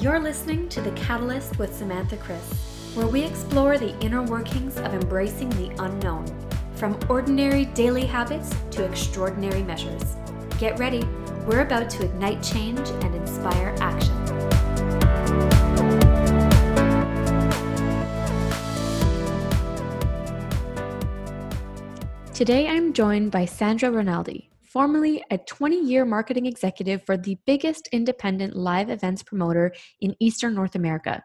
You're listening to The Catalyst with Samantha Chris, where we explore the inner workings of embracing the unknown, from ordinary daily habits to extraordinary measures. Get ready, we're about to ignite change and inspire action. Today I'm joined by Sandra Rinaldi, formerly a 20-year marketing executive for the biggest independent live events promoter in Eastern North America.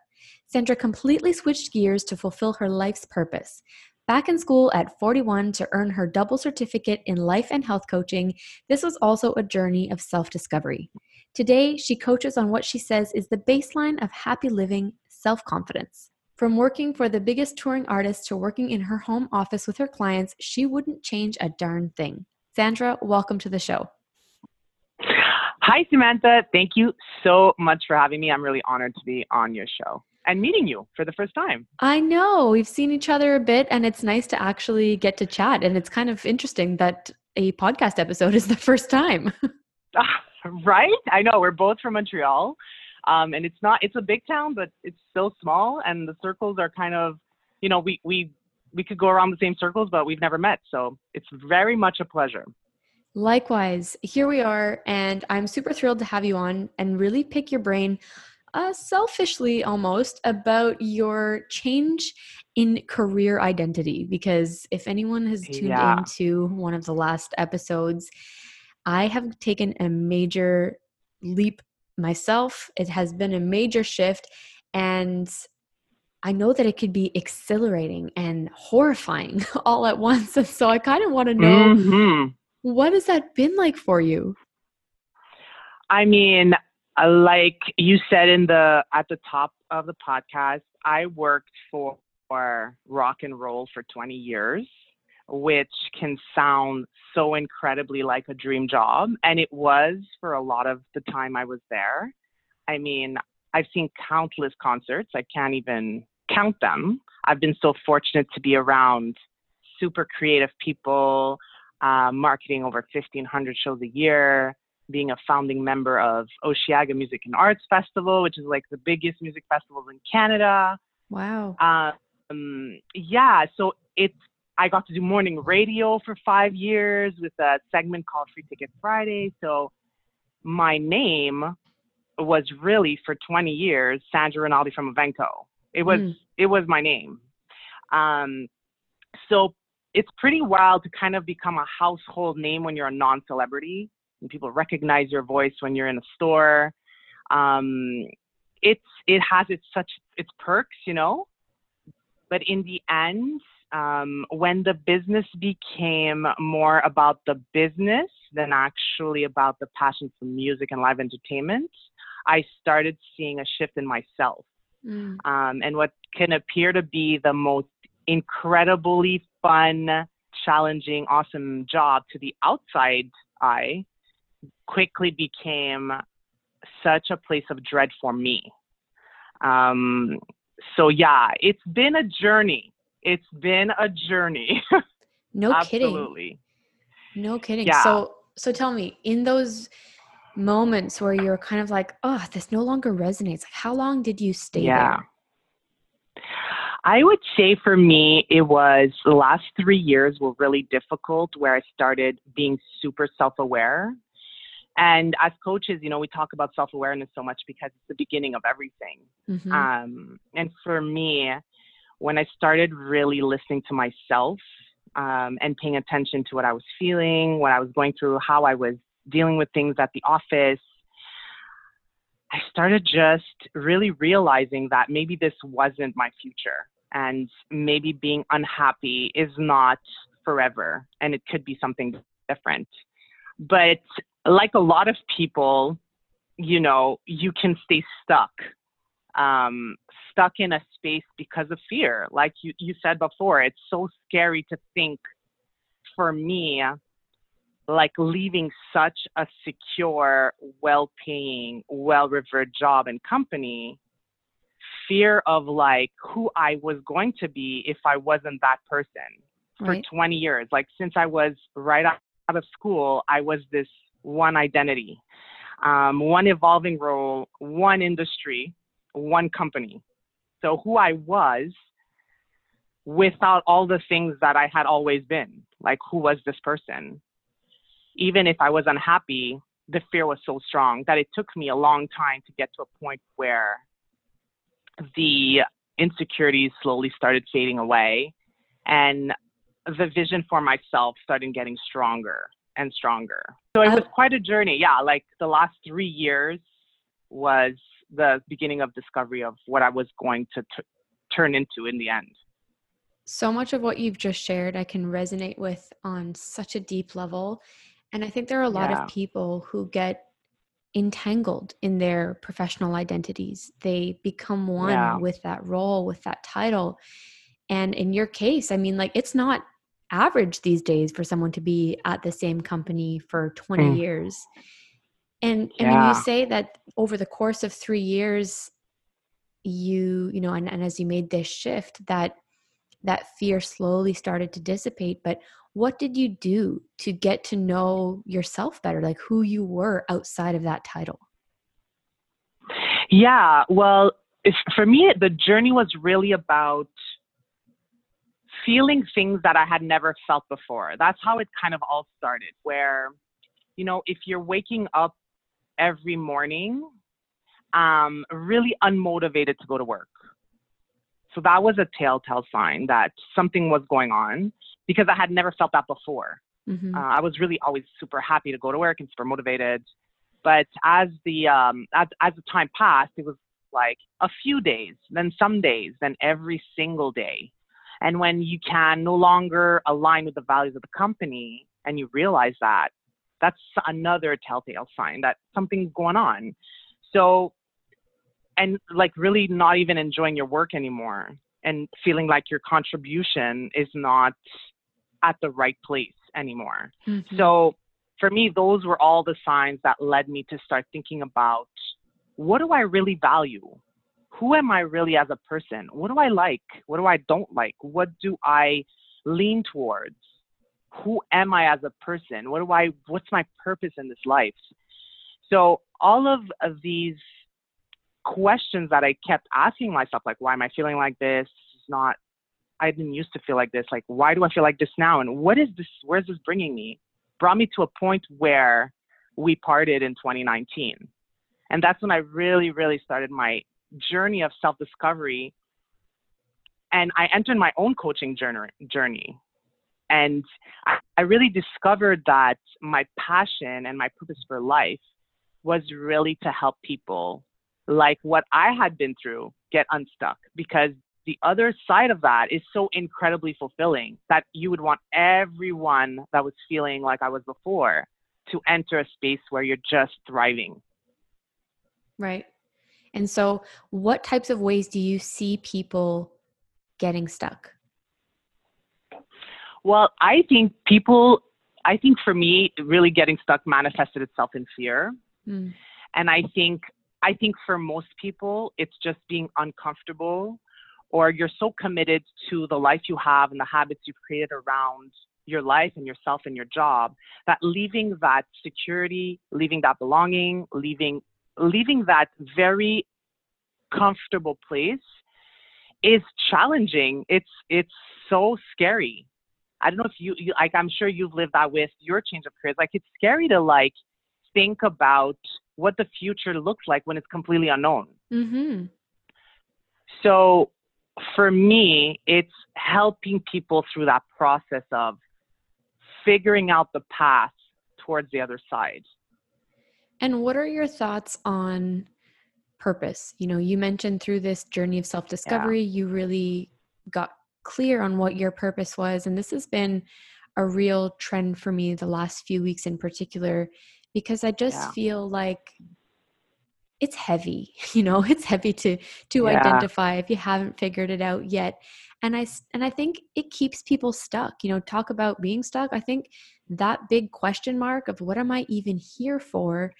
Sandra completely switched gears to fulfill her life's purpose. Back in school at 41 to earn her double certificate in life and health coaching, this was also a journey of self-discovery. Today, she coaches on what she says is the baseline of happy living, self-confidence. From working for the biggest touring artists to working in her home office with her clients, she wouldn't change a darn thing. Sandra, welcome to the show. Hi, Samantha. Thank you so much for having me. I'm really honored to be on your show and meeting you for the first time. I know. We've seen each other a bit, and it's nice to actually get to chat. And it's kind of interesting that a podcast episode is the first time. Right? I know. We're both from Montreal. And it's a big town, but it's still small. And the circles are kind of, you know, we could go around the same circles, but we've never met. So it's very much a pleasure. Likewise, here we are. And I'm super thrilled to have you on and really pick your brain, selfishly almost, about your change in career identity. Because if anyone has tuned into one of the last episodes, I have taken a major leap myself. It has been a major shift. And I know that it could be exhilarating and horrifying all at once. And so I kind of want to know, what has that been like for you? I mean, like you said at the top of the podcast, I worked for rock and roll for 20 years, which can sound so incredibly like a dream job. And it was for a lot of the time I was there. I mean, I've seen countless concerts. I can't even count them. I've been so fortunate to be around super creative people, marketing over 1,500 shows a year, being a founding member of Osheaga Music and Arts Festival, which is like the biggest music festival in Canada. Wow. So I got to do morning radio for 5 years with a segment called Free Ticket Friday. So my name was really for 20 years, Sandra Rinaldi from Avenco. It was my name. So it's pretty wild to kind of become a household name when you're a non-celebrity and people recognize your voice when you're in a store. It has its perks, you know, but in the end, when the business became more about the business than actually about the passion for music and live entertainment, I started seeing a shift in myself. And what can appear to be the most incredibly fun, challenging, awesome job to the outside eye quickly became such a place of dread for me. It's been a journey. It's been a journey. No kidding. Absolutely. No kidding. Yeah. So tell me, in those moments where you're kind of like, oh, this no longer resonates, like, how long did you stay there? I would say for me, it was the last 3 years were really difficult, where I started being super self-aware. And as coaches, you know, we talk about self-awareness so much because it's the beginning of everything. And for me, when I started really listening to myself and paying attention to what I was feeling, what I was going through, how I was dealing with things at the office, I started just really realizing that maybe this wasn't my future, and maybe being unhappy is not forever and it could be something different. But like a lot of people, you know, you can stay stuck in a space because of fear. Like you said before, it's so scary to think, for me, like leaving such a secure, well-paying, well-revered job and company, fear of like who I was going to be if I wasn't that person for 20 years. Like since I was right out of school, I was this one identity, one evolving role, one industry. one company. So who I was without all the things that I had always been, like, who was this person? Even if I was unhappy, the fear was so strong that it took me a long time to get to a point where the insecurities slowly started fading away and the vision for myself started getting stronger and stronger. So it was quite a journey. Yeah. Like the last 3 years was the beginning of discovery of what I was going to turn into in the end. So much of what you've just shared, I can resonate with on such a deep level. And I think there are a lot of people who get entangled in their professional identities. They become one with that role, with that title. And in your case, I mean, like, it's not average these days for someone to be at the same company for 20 years. And when you say that over the course of 3 years, you know, and as you made this shift, that fear slowly started to dissipate. But what did you do to get to know yourself better, like who you were outside of that title? Yeah, well, for me, the journey was really about feeling things that I had never felt before. That's how it kind of all started, where, you know, if you're waking up every morning, really unmotivated to go to work. So that was a telltale sign that something was going on because I had never felt that before. Mm-hmm. I was really always super happy to go to work and super motivated. But as the time passed, it was like a few days, then some days, then every single day. And when you can no longer align with the values of the company and you realize that, that's another telltale sign that something's going on. So, and like really not even enjoying your work anymore and feeling like your contribution is not at the right place anymore. Mm-hmm. So for me, those were all the signs that led me to start thinking about, what do I really value? Who am I really as a person? What do I like? What do I don't like? What do I lean towards? Who am I as a person? What's my purpose in this life? So all of these questions that I kept asking myself, like, why am I feeling like this? I didn't used to feel like this. Like, why do I feel like this now? And what is this? Where's this bringing me? Brought me to a point where we parted in 2019. And that's when I really, really started my journey of self-discovery. And I entered my own coaching journey. And I really discovered that my passion and my purpose for life was really to help people like what I had been through get unstuck, because the other side of that is so incredibly fulfilling that you would want everyone that was feeling like I was before to enter a space where you're just thriving. Right. And so what types of ways do you see people getting stuck? Well, I think for me, really getting stuck manifested itself in fear. Mm. And I think for most people, it's just being uncomfortable, or you're so committed to the life you have and the habits you've created around your life and yourself and your job, that leaving that security, leaving that belonging, leaving that very comfortable place is challenging. It's so scary. I don't know if you like, I'm sure you've lived that with your change of careers. Like, it's scary to like think about what the future looks like when it's completely unknown. Mm-hmm. So for me, it's helping people through that process of figuring out the path towards the other side. And what are your thoughts on purpose? You know, you mentioned through this journey of self-discovery, you really got clear on what your purpose was. And this has been a real trend for me the last few weeks in particular, because I just feel like it's heavy, you know, it's heavy to identify if you haven't figured it out yet. And I think it keeps people stuck, you know, talk about being stuck. I think that big question mark of what am I even here for?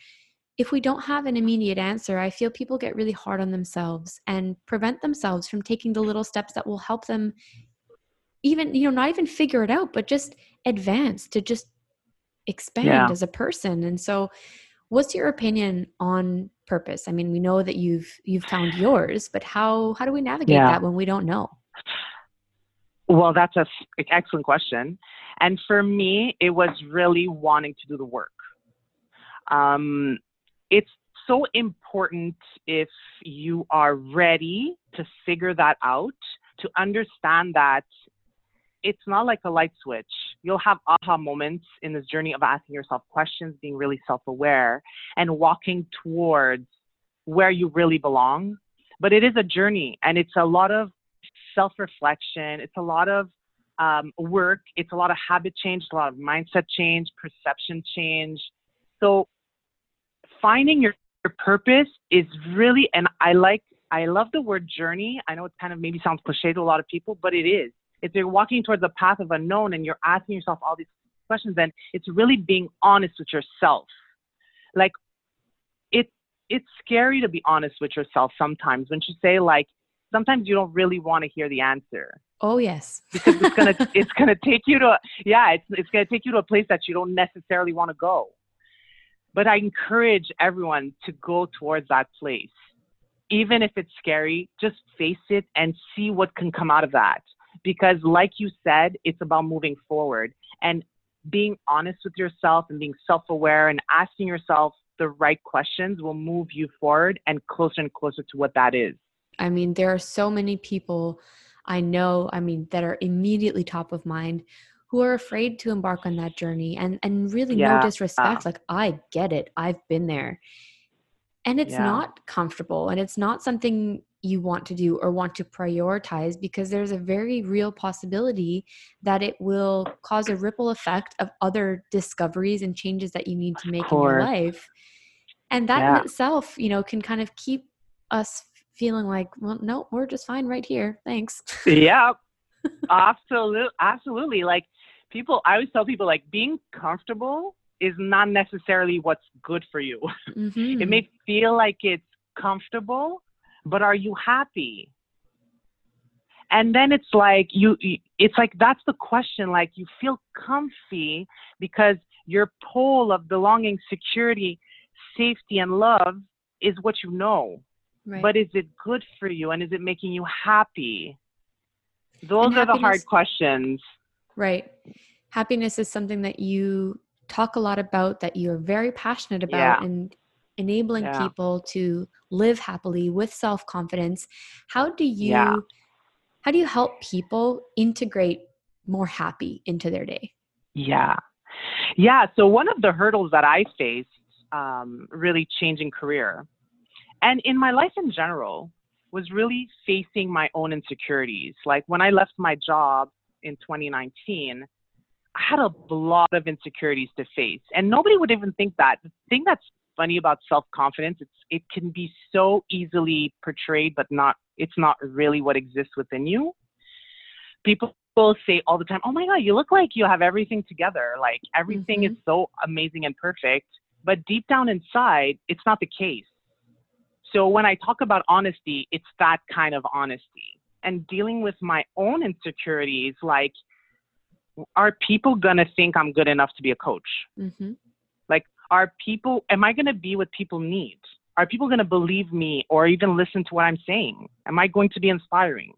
If we don't have an immediate answer, I feel people get really hard on themselves and prevent themselves from taking the little steps that will help them even, you know, not even figure it out, but just advance to just expand as a person. And so What's your opinion on purpose? I mean, we know that you've found yours, but how do we navigate that when we don't know? Well, that's an excellent question. And for me, it was really wanting to do the work. It's so important if you are ready to figure that out, to understand that it's not like a light switch. You'll have aha moments in this journey of asking yourself questions, being really self-aware, and walking towards where you really belong. But it is a journey, and it's a lot of self-reflection. It's a lot of work. It's a lot of habit change, a lot of mindset change, perception change. So finding your purpose is really, and I love the word journey. I know it kind of maybe sounds cliche to a lot of people, but it is. If you're walking towards a path of unknown and you're asking yourself all these questions, then it's really being honest with yourself. Like, it's scary to be honest with yourself sometimes. When you say, like, sometimes you don't really want to hear the answer. Oh yes, because it's gonna take you to it's gonna take you to a place that you don't necessarily want to go. But I encourage everyone to go towards that place, even if it's scary. Just face it and see what can come out of that. Because like you said, it's about moving forward and being honest with yourself and being self-aware and asking yourself the right questions will move you forward and closer to what that is. I mean, there are so many people I know, I mean, that are immediately top of mind who are afraid to embark on that journey and really no disrespect. Like, I get it. I've been there. And it's not comfortable and it's not something you want to do or want to prioritize, because there's a very real possibility that it will cause a ripple effect of other discoveries and changes that you need to make in your life. And that in itself, you know, can kind of keep us feeling like, well, no, we're just fine right here. Thanks. Yeah, absolutely. Like people, I always tell people, like, being comfortable is not necessarily what's good for you. Mm-hmm. It may feel like it's comfortable, but are you happy? And then it's like, it's like, that's the question. Like, you feel comfy because your pole of belonging, security, safety, and love is what you know, right? But is it good for you? And is it making you happy? Those are the hard questions. Right. Happiness is something that you talk a lot about, that you're very passionate about, and enabling people to live happily with self-confidence. How do you help people integrate more happy into their day? Yeah. So one of the hurdles that I faced, really changing career and in my life in general, was really facing my own insecurities. Like, when I left my job in 2019, I had a lot of insecurities to face, and nobody would even think that. The thing that's funny about self-confidence, it can be so easily portrayed, but it's not really what exists within you. People will say all the time, oh my God, you look like you have everything together. Like, everything is so amazing and perfect, but deep down inside, it's not the case. So when I talk about honesty, it's that kind of honesty and dealing with my own insecurities. Like, are people going to think I'm good enough to be a coach? Mm-hmm. Am I going to be what people need? Are people going to believe me or even listen to what I'm saying? Am I going to be inspiring?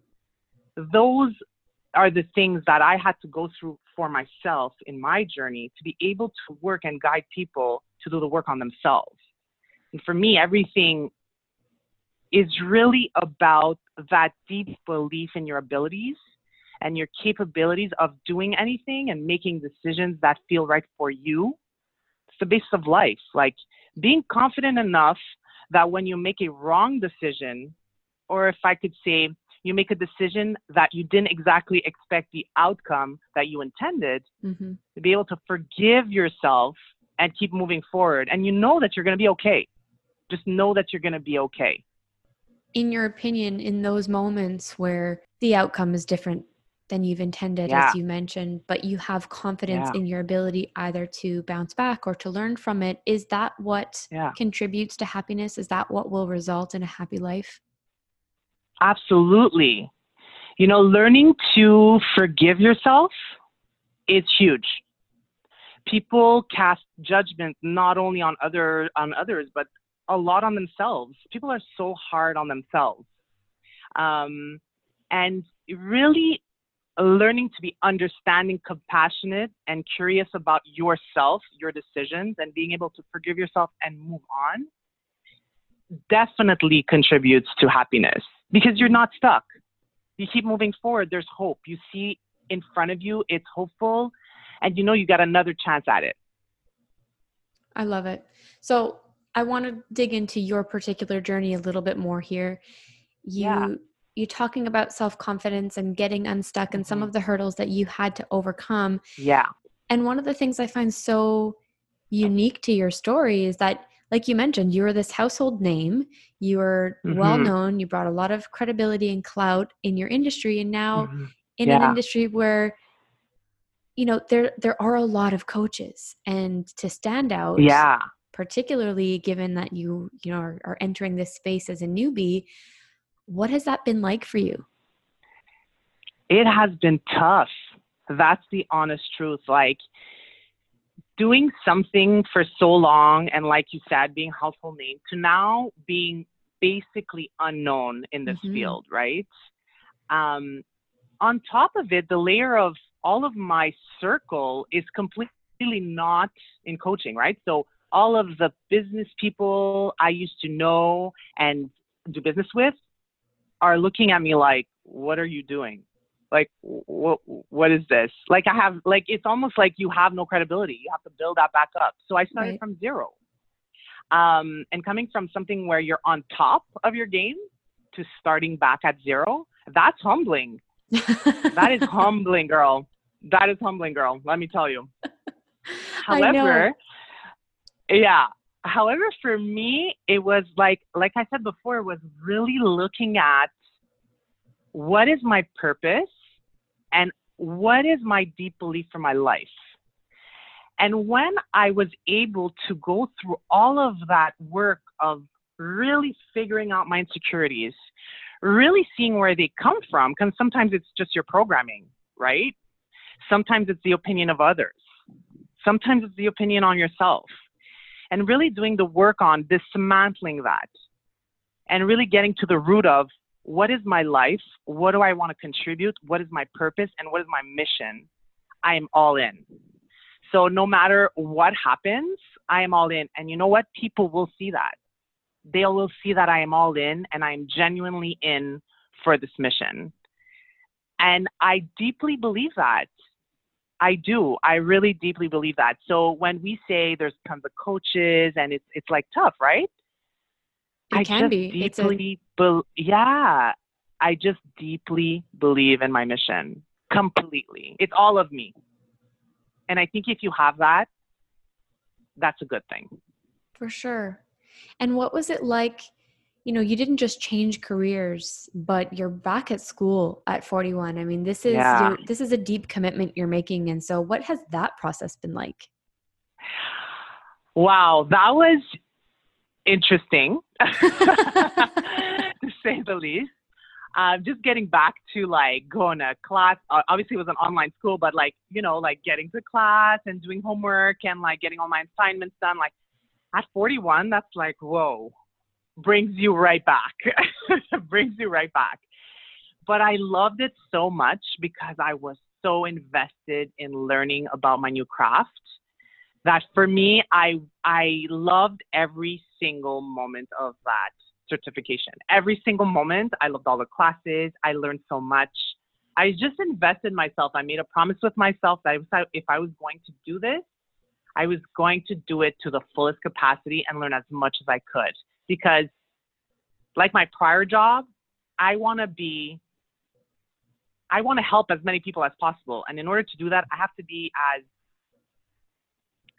Those are the things that I had to go through for myself in my journey to be able to work and guide people to do the work on themselves. And for me, everything is really about that deep belief in your abilities and your capabilities of doing anything and making decisions that feel right for you. The basis of life, like being confident enough that when you make a wrong decision, or if I could say you make a decision that you didn't exactly expect the outcome that you intended, to be able to forgive yourself and keep moving forward. And you know that you're going to be okay. Just know that you're going to be okay. In your opinion, in those moments where the outcome is different than you've intended, as you mentioned, but you have confidence in your ability either to bounce back or to learn from it. Is that what contributes to happiness? Is that what will result in a happy life? Absolutely. You know, learning to forgive yourself is huge, people cast judgment not only on others, but a lot on themselves. People are so hard on themselves. And really learning to be understanding, compassionate, and curious about yourself, your decisions, and being able to forgive yourself and move on definitely contributes to happiness, because you're not stuck. You keep moving forward. There's hope. You see in front of you, it's hopeful, and you know you got another chance at it. I love it. So I want to dig into your particular journey a little bit more here. You're talking about self-confidence and getting unstuck and some of the hurdles that you had to overcome. Yeah. And one of the things I find so unique to your story is that, like you mentioned, you were this household name. You were well-known. You brought a lot of credibility and clout in your industry. And now in an industry where, you know, there are a lot of coaches, and to stand out, particularly given that you know, are entering this space as a newbie, what has that been like for you? It has been tough. That's the honest truth. Like, doing something for so long, and like you said, being household name, to now being basically unknown in this field, right? On top of it, the layer of all of my circle is completely not in coaching, right? So all of the business people I used to know and do business with are looking at me like, what are you doing? Like, what is this? Like, I have, like, it's almost like you have no credibility. You have to build that back up. So I started from zero. And coming from something where you're on top of your game to starting back at zero, that's humbling. That is humbling, girl. That is humbling, girl. Let me tell you. However, However, for me, it was like I said before, it was really looking at what is my purpose and what is my deep belief for my life. And when I was able to go through all of that work of really figuring out my insecurities, really seeing where they come from, because sometimes it's just your programming, right? Sometimes it's the opinion of others. Sometimes it's the opinion on yourself. And really doing the work on dismantling that and really getting to the root of what is my life? What do I want to contribute? What is my purpose? And what is my mission? I am all in. So no matter what happens, I am all in. And you know what? People will see that. They will see that I am all in, and I am genuinely in for this mission. And I deeply believe that. I do. I really deeply believe that. So when we say there's tons of coaches and it's like tough, right? It can be. I just deeply believe in my mission completely. It's all of me. And I think if you have that, that's a good thing. For sure. And what was it like, you know, you didn't just change careers, but you're back at school at 41. I mean, this is a deep commitment you're making. And so what has that process been like? Wow. That was interesting, to say the least. Just getting back to like going to class. Obviously it was an online school, but like, you know, like getting to class and doing homework and like getting all my assignments done, like, at 41, that's like, whoa, brings you right back, brings you right back. But I loved it so much because I was so invested in learning about my new craft that for me, I loved every single moment of that certification. Every single moment, I loved all the classes. I learned so much. I just invested myself. I made a promise with myself that if I was going to do this, I was going to do it to the fullest capacity and learn as much as I could, because like my prior job, I want to help as many people as possible. And in order to do that, I have to be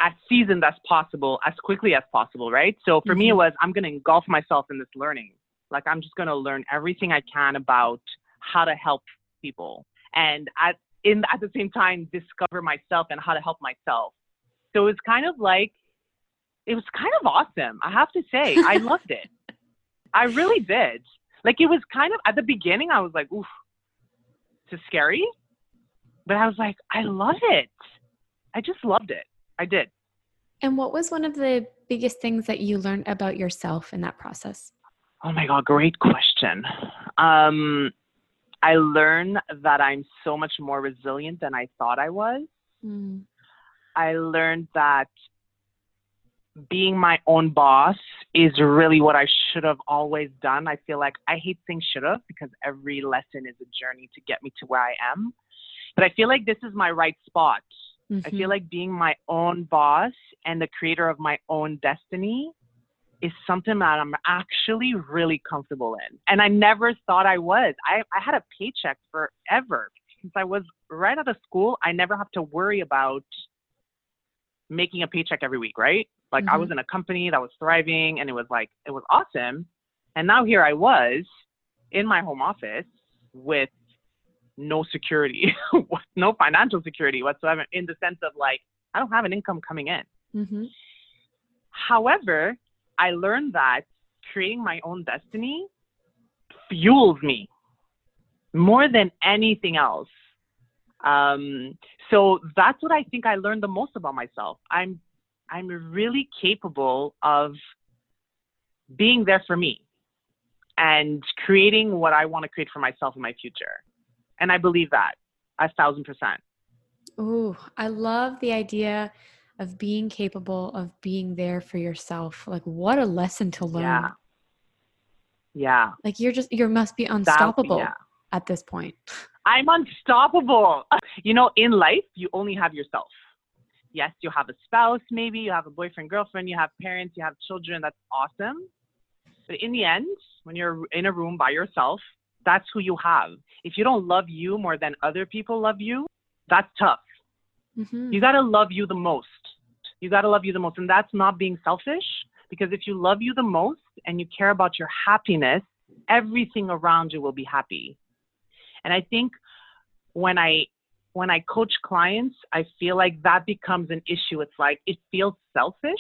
as seasoned as possible, as quickly as possible, right? So for me, it was, I'm going to engulf myself in this learning. Like, I'm just going to learn everything I can about how to help people. And at the same time, discover myself and how to help myself. So it was kind of awesome. I have to say, I loved it. I really did. Like, it was kind of, at the beginning, I was like, oof, this is scary. But I was like, I love it. I just loved it. I did. And what was one of the biggest things that you learned about yourself in that process? Oh my God, great question. I learned that I'm so much more resilient than I thought I was. Mm. I learned that being my own boss is really what I should have always done. I feel like I hate saying should have because every lesson is a journey to get me to where I am. But I feel like this is my right spot. Mm-hmm. I feel like being my own boss and the creator of my own destiny is something that I'm actually really comfortable in. And I never thought I was. I had a paycheck forever. Since I was right out of school, I never have to worry about making a paycheck every week, right? Like mm-hmm. I was in a company that was thriving and it was awesome. And now here I was in my home office with no security, no financial security whatsoever, in the sense of like, I don't have an income coming in. Mm-hmm. However, I learned that creating my own destiny fuels me more than anything else. So that's what I think I learned the most about myself. I'm really capable of being there for me and creating what I want to create for myself in my future. And I believe that 1,000%. Ooh, I love the idea of being capable of being there for yourself. Like, what a lesson to learn. Yeah. Like you must be unstoppable at this point. I'm unstoppable. You know, in life, you only have yourself. Yes, you have a spouse, maybe you have a boyfriend, girlfriend, you have parents, you have children. That's awesome. But in the end, when you're in a room by yourself, that's who you have. If you don't love you more than other people love you, that's tough. Mm-hmm. You got to love you the most. And that's not being selfish, because if you love you the most and you care about your happiness, everything around you will be happy. And I think when I coach clients, I feel like that becomes an issue. It's like, it feels selfish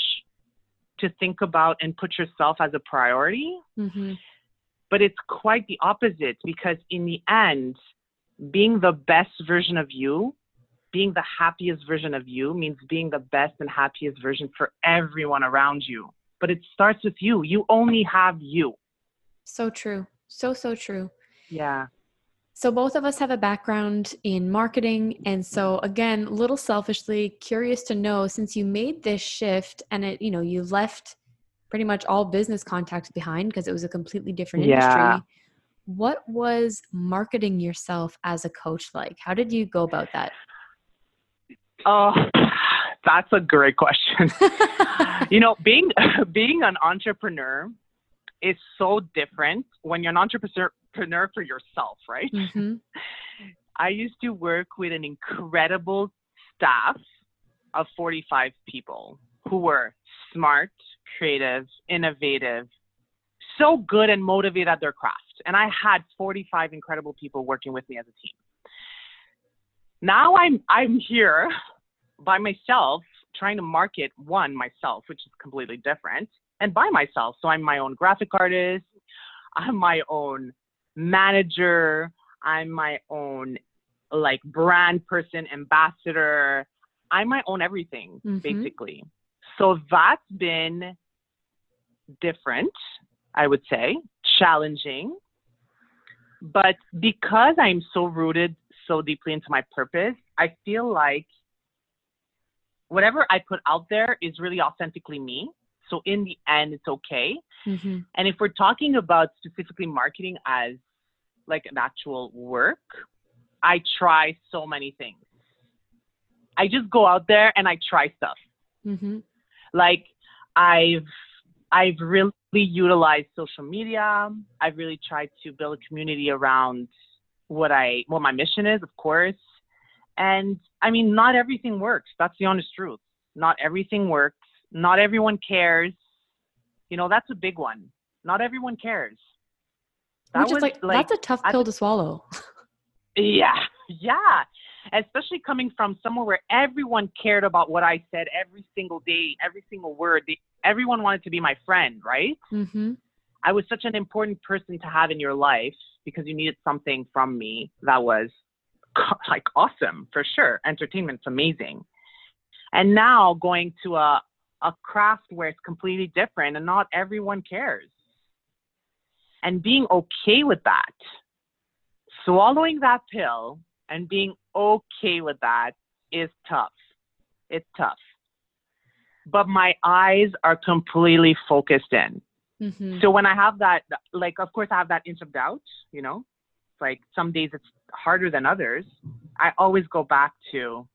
to think about and put yourself as a priority, mm-hmm. but it's quite the opposite, because in the end, being the best version of you, being the happiest version of you, means being the best and happiest version for everyone around you. But it starts with you. You only have you. So true. So true. Yeah. So both of us have a background in marketing. And so again, a little selfishly curious to know, since you made this shift and you left pretty much all business contacts behind because it was a completely different industry. What was marketing yourself as a coach like? How did you go about that? Oh, that's a great question. Being an entrepreneur is so different when you're an entrepreneur for yourself, right? Mm-hmm. I used to work with an incredible staff of 45 people who were smart, creative, innovative, so good and motivated at their craft. And I had 45 incredible people working with me as a team. Now I'm here by myself trying to market myself, which is completely different, and by myself. So I'm my own graphic artist, I'm my own manager, I'm my own like brand person, ambassador, I'm my own everything, mm-hmm. basically. So that's been different, I would say, challenging. But because I'm so rooted so deeply into my purpose, I feel like whatever I put out there is really authentically me. So in the end, it's okay. Mm-hmm. And if we're talking about specifically marketing as like an actual work, I try so many things. I just go out there and I try stuff. Mm-hmm. Like I've really utilized social media. I've really tried to build a community around what my mission is, of course. And I mean, not everything works. That's the honest truth. Not everything works. Not everyone cares. That's a big one. Not everyone cares. That's a tough pill to swallow. Yeah. Especially coming from somewhere where everyone cared about what I said every single day, every single word. Everyone wanted to be my friend, right? Mm-hmm. I was such an important person to have in your life because you needed something from me that was like awesome for sure. Entertainment's amazing. And now going to a craft where it's completely different and not everyone cares. And being okay with that, swallowing that pill and being okay with that is tough. It's tough. But my eyes are completely focused in. Mm-hmm. So when I have that, like, of course I have that inch of doubt, you know, like some days it's harder than others. I always go back to,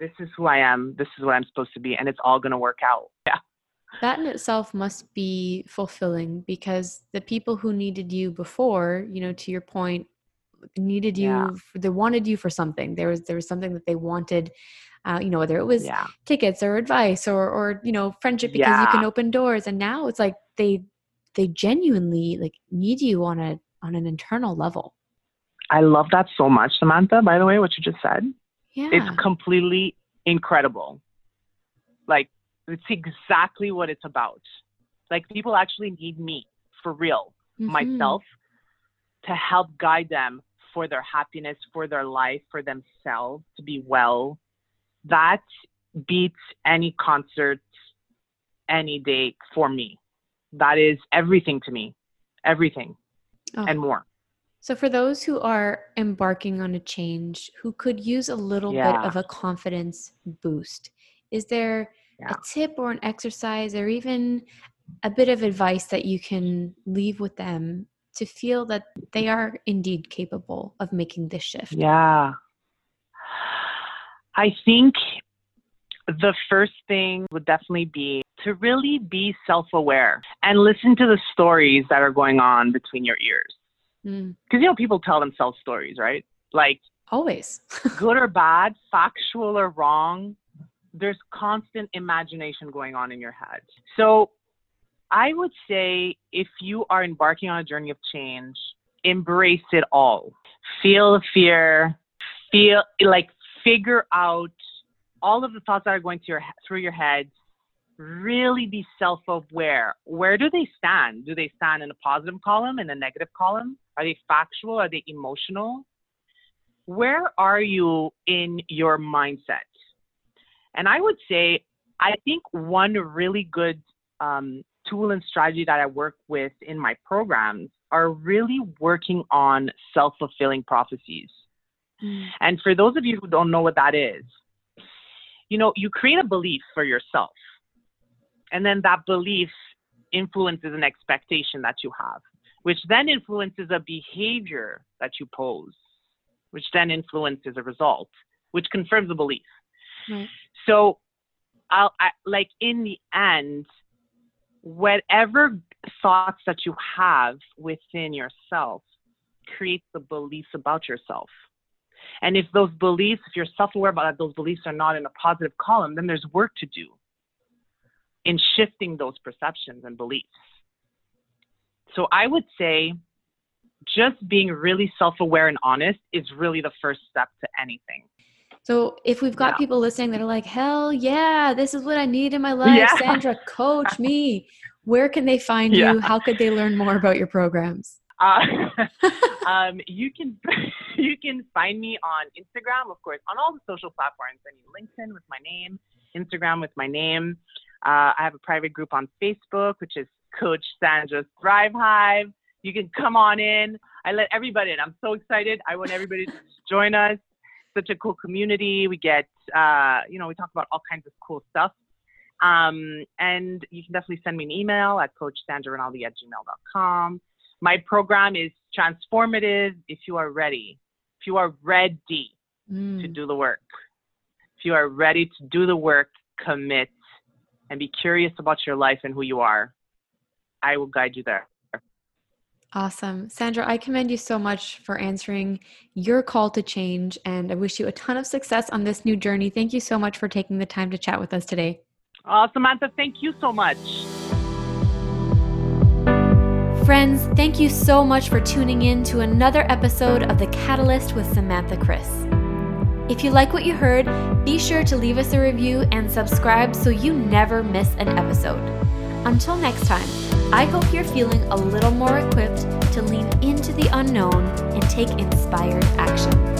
this is who I am. This is what I'm supposed to be. And it's all going to work out. Yeah. That in itself must be fulfilling, because the people who needed you before, you know, to your point, needed you, yeah. They wanted you for something. There was something that they wanted, you know, whether it was yeah. tickets or advice or, you know, friendship, because yeah. you can open doors. And now it's like, they genuinely like need you on an internal level. I love that so much, Samantha, by the way, what you just said. Yeah. It's completely incredible. Like, it's exactly what it's about. Like, people actually need me for real, mm-hmm. myself, to help guide them for their happiness, for their life, for themselves, to be well. That beats any concert, any day for me. That is everything to me, everything and more. So for those who are embarking on a change, who could use a little yeah. bit of a confidence boost, is there yeah. a tip or an exercise or even a bit of advice that you can leave with them to feel that they are indeed capable of making this shift? Yeah. I think the first thing would definitely be to really be self-aware and listen to the stories that are going on between your ears. Mm. 'Cause, you know, people tell themselves stories, right? Like, always. Good or bad, factual or wrong. There's constant imagination going on in your head. So I would say, if you are embarking on a journey of change, embrace it all. Feel the fear, figure out all of the thoughts that are going through your head. Really be self-aware. Where do they stand? Do they stand in a positive column, in a negative column? Are they factual? Are they emotional? Where are you in your mindset? And I would say, I think one really good tool and strategy that I work with in my programs are really working on self-fulfilling prophecies. Mm. And for those of you who don't know what that is, you know, you create a belief for yourself. And then that belief influences an expectation that you have, which then influences a behavior that you pose, which then influences a result, which confirms the belief. Mm-hmm. So I in the end, whatever thoughts that you have within yourself creates the beliefs about yourself. And if those beliefs, if you're self-aware about that, those beliefs are not in a positive column, then there's work to do in shifting those perceptions and beliefs. So I would say just being really self-aware and honest is really the first step to anything. So if we've got yeah. people listening that are like, hell yeah, this is what I need in my life. Yeah. Sandra, coach me. Where can they find yeah. you? How could they learn more about your programs? You can find me on Instagram, of course, on all the social platforms. I mean, LinkedIn with my name, Instagram with my name. I have a private group on Facebook, which is Coach Sandra's Thrive Hive. You can come on in. I let everybody in. I'm so excited. I want everybody to join us. Such a cool community. We get, you know, we talk about all kinds of cool stuff. And you can definitely send me an email at coachsandrarinaldi@gmail.com. My program is transformative if you are ready. If you are ready to do the work. If you are ready to do the work, commit. And be curious about your life and who you are. I will guide you there. Awesome. Sandra, I commend you so much for answering your call to change, and I wish you a ton of success on this new journey. Thank you so much for taking the time to chat with us today. Oh, Samantha, thank you so much. Friends, thank you so much for tuning in to another episode of The Catalyst with Samantha Chris. If you like what you heard, be sure to leave us a review and subscribe so you never miss an episode. Until next time, I hope you're feeling a little more equipped to lean into the unknown and take inspired action.